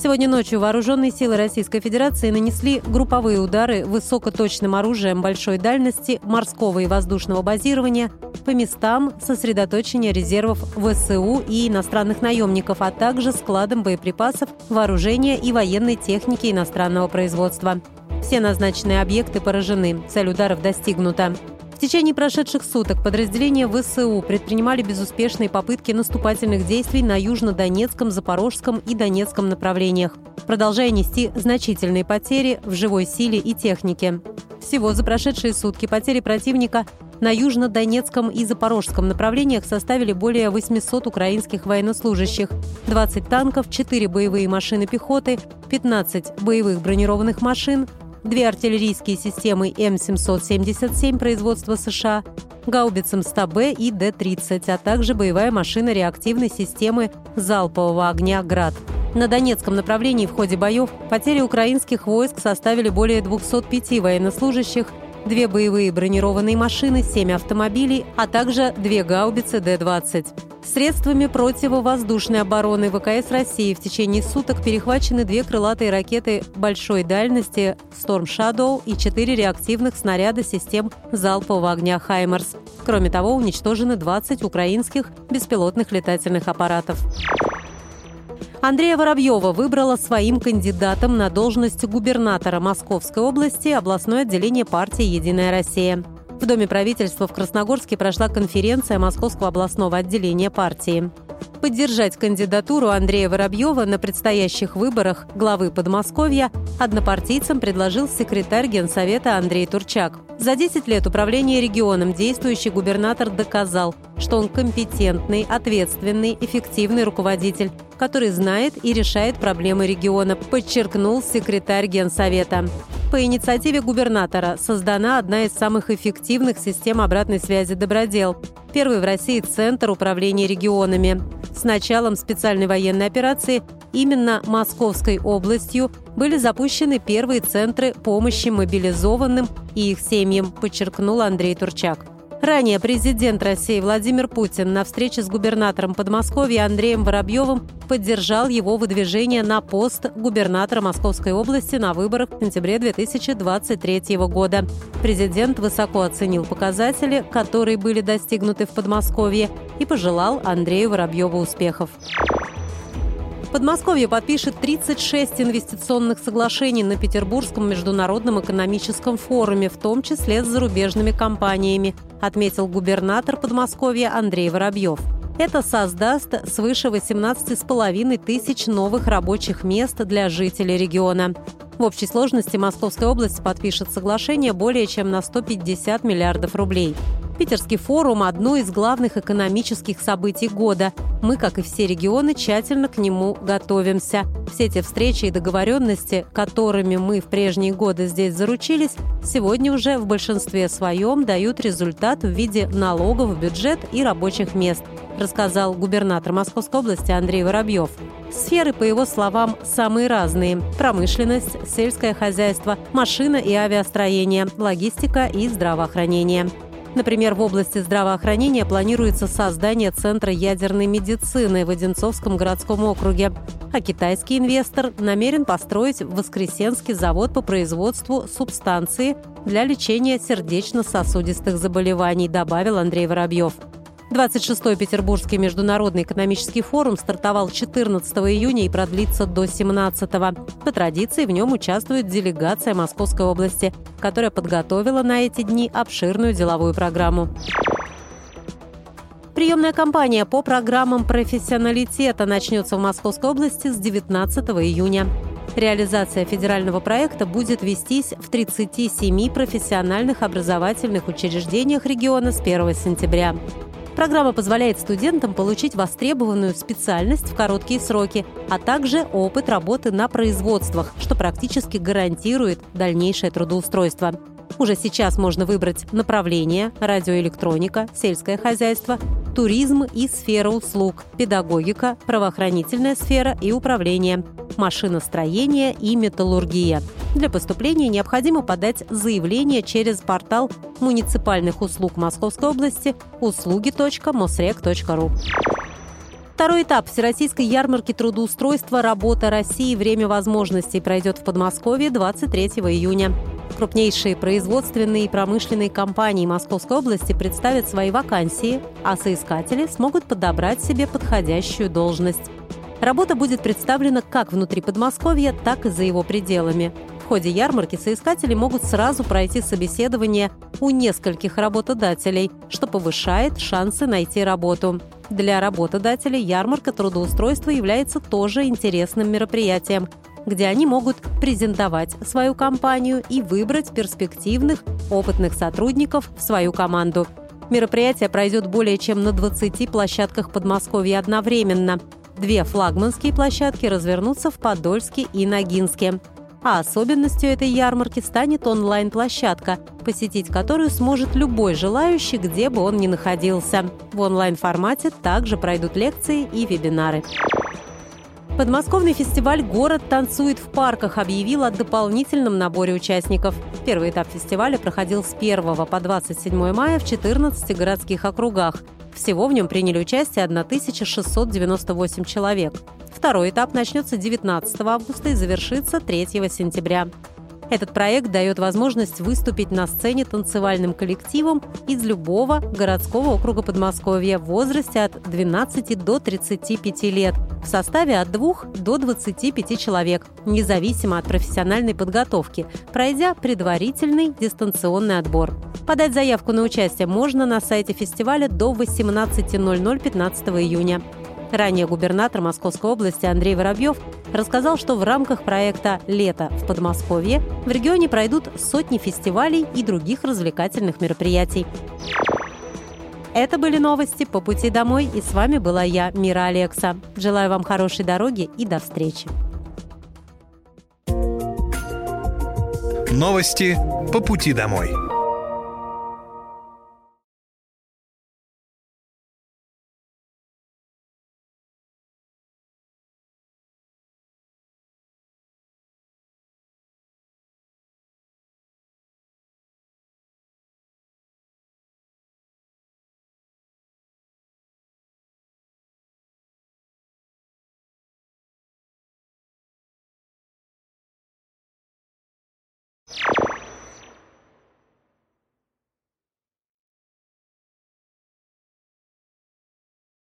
Сегодня ночью вооруженные силы Российской Федерации нанесли групповые удары высокоточным оружием большой дальности, морского и воздушного базирования по местам сосредоточения резервов ВСУ и иностранных наемников, а также складам боеприпасов, вооружения и военной техники иностранного производства. Все назначенные объекты поражены, цель ударов достигнута. В течение прошедших суток подразделения ВСУ предпринимали безуспешные попытки наступательных действий на Южно-Донецком, Запорожском и Донецком направлениях, продолжая нести значительные потери в живой силе и технике. Всего за прошедшие сутки потери противника на Южно-Донецком и Запорожском направлениях составили более 800 украинских военнослужащих, 20 танков, 4 боевые машины пехоты, 15 боевых бронированных машин, 2 артиллерийские системы М777 производства США, гаубицам 100Б и Д-30, а также боевая машина реактивной системы залпового огня «Град». На Донецком направлении в ходе боев потери украинских войск составили более 205 военнослужащих, 2 боевые бронированные машины, 7 автомобилей, а также 2 гаубицы Д-20. Средствами противовоздушной обороны ВКС России в течение суток перехвачены 2 крылатые ракеты большой дальности «Storm Shadow» и 4 реактивных снаряда систем залпового огня «Хаймерс». Кроме того, уничтожены 20 украинских беспилотных летательных аппаратов. Андрея Воробьёва выбрала своим кандидатом на должность губернатора Московской области областное отделение партии «Единая Россия». В Доме правительства в Красногорске прошла конференция Московского областного отделения партии. Поддержать кандидатуру Андрея Воробьёва на предстоящих выборах главы Подмосковья однопартийцам предложил секретарь Генсовета Андрей Турчак. За 10 лет управления регионом действующий губернатор доказал, что он компетентный, ответственный, эффективный руководитель, который знает и решает проблемы региона, подчеркнул секретарь Генсовета. По инициативе губернатора создана одна из самых эффективных систем обратной связи «Добродел», первый в России центр управления регионами. С началом специальной военной операции именно Московской областью были запущены первые центры помощи мобилизованным и их семьям, подчеркнул Андрей Турчак. Ранее президент России Владимир Путин на встрече с губернатором Подмосковья Андреем Воробьёвым поддержал его выдвижение на пост губернатора Московской области на выборах в сентябре 2023 года. Президент высоко оценил показатели, которые были достигнуты в Подмосковье, и пожелал Андрею Воробьёву успехов. Подмосковье подпишет 36 инвестиционных соглашений на Петербургском международном экономическом форуме, в том числе с зарубежными компаниями, отметил губернатор Подмосковья Андрей Воробьёв. Это создаст свыше 18,5 тысяч новых рабочих мест для жителей региона. В общей сложности Московская область подпишет соглашение более чем на 150 миллиардов рублей. Питерский форум – одно из главных экономических событий года. Мы, как и все регионы, тщательно к нему готовимся. Все те встречи и договоренности, которыми мы в прежние годы здесь заручились, сегодня уже в большинстве своем дают результат в виде налогов в бюджет и рабочих мест, рассказал губернатор Московской области Андрей Воробьёв. Сферы, по его словам, самые разные – промышленность, сельское хозяйство, машина и авиастроение, логистика и здравоохранение. Например, в области здравоохранения планируется создание Центра ядерной медицины в Одинцовском городском округе. А китайский инвестор намерен построить Воскресенский завод по производству субстанции для лечения сердечно-сосудистых заболеваний, добавил Андрей Воробьёв. 26-й Петербургский международный экономический форум стартовал 14 июня и продлится до 17-го. По традиции в нем участвует делегация Московской области, которая подготовила на эти дни обширную деловую программу. Приемная кампания по программам профессионалитета начнется в Московской области с 19 июня. Реализация федерального проекта будет вестись в 37 профессиональных образовательных учреждениях региона с 1 сентября. Программа позволяет студентам получить востребованную специальность в короткие сроки, а также опыт работы на производствах, что практически гарантирует дальнейшее трудоустройство. Уже сейчас можно выбрать направление: радиоэлектроника, сельское хозяйство, туризм и сфера услуг, педагогика, правоохранительная сфера и управление, машиностроение и металлургия. Для поступления необходимо подать заявление через портал муниципальных услуг Московской области услуги.mosrek.ру. Второй этап Всероссийской ярмарки трудоустройства «Работа России. Время возможностей» пройдет в Подмосковье 23 июня. Крупнейшие производственные и промышленные компании Московской области представят свои вакансии, а соискатели смогут подобрать себе подходящую должность. Работа будет представлена как внутри Подмосковья, так и за его пределами. В ходе ярмарки соискатели могут сразу пройти собеседование у нескольких работодателей, что повышает шансы найти работу. Для работодателей ярмарка трудоустройства является тоже интересным мероприятием, где они могут презентовать свою компанию и выбрать перспективных, опытных сотрудников в свою команду. Мероприятие пройдет более чем на 20 площадках Подмосковья одновременно. Две флагманские площадки развернутся в Подольске и Ногинске. А особенностью этой ярмарки станет онлайн-площадка, посетить которую сможет любой желающий, где бы он ни находился. В онлайн-формате также пройдут лекции и вебинары. Подмосковный фестиваль «Город танцует в парках» объявил о дополнительном наборе участников. Первый этап фестиваля проходил с 1 по 27 мая в 14 городских округах. Всего в нем приняли участие 1698 человек. Второй этап начнется 19 августа и завершится 3 сентября. Этот проект дает возможность выступить на сцене танцевальным коллективом из любого городского округа Подмосковья в возрасте от 12 до 35 лет, в составе от 2 до 25 человек, независимо от профессиональной подготовки, пройдя предварительный дистанционный отбор. Подать заявку на участие можно на сайте фестиваля до 18:00 15 июня. Ранее губернатор Московской области Андрей Воробьёв рассказал, что в рамках проекта «Лето в Подмосковье» в регионе пройдут сотни фестивалей и других развлекательных мероприятий. Это были новости по пути домой, и с вами была я, Мира Алекс. Желаю вам хорошей дороги и до встречи. Новости по пути домой.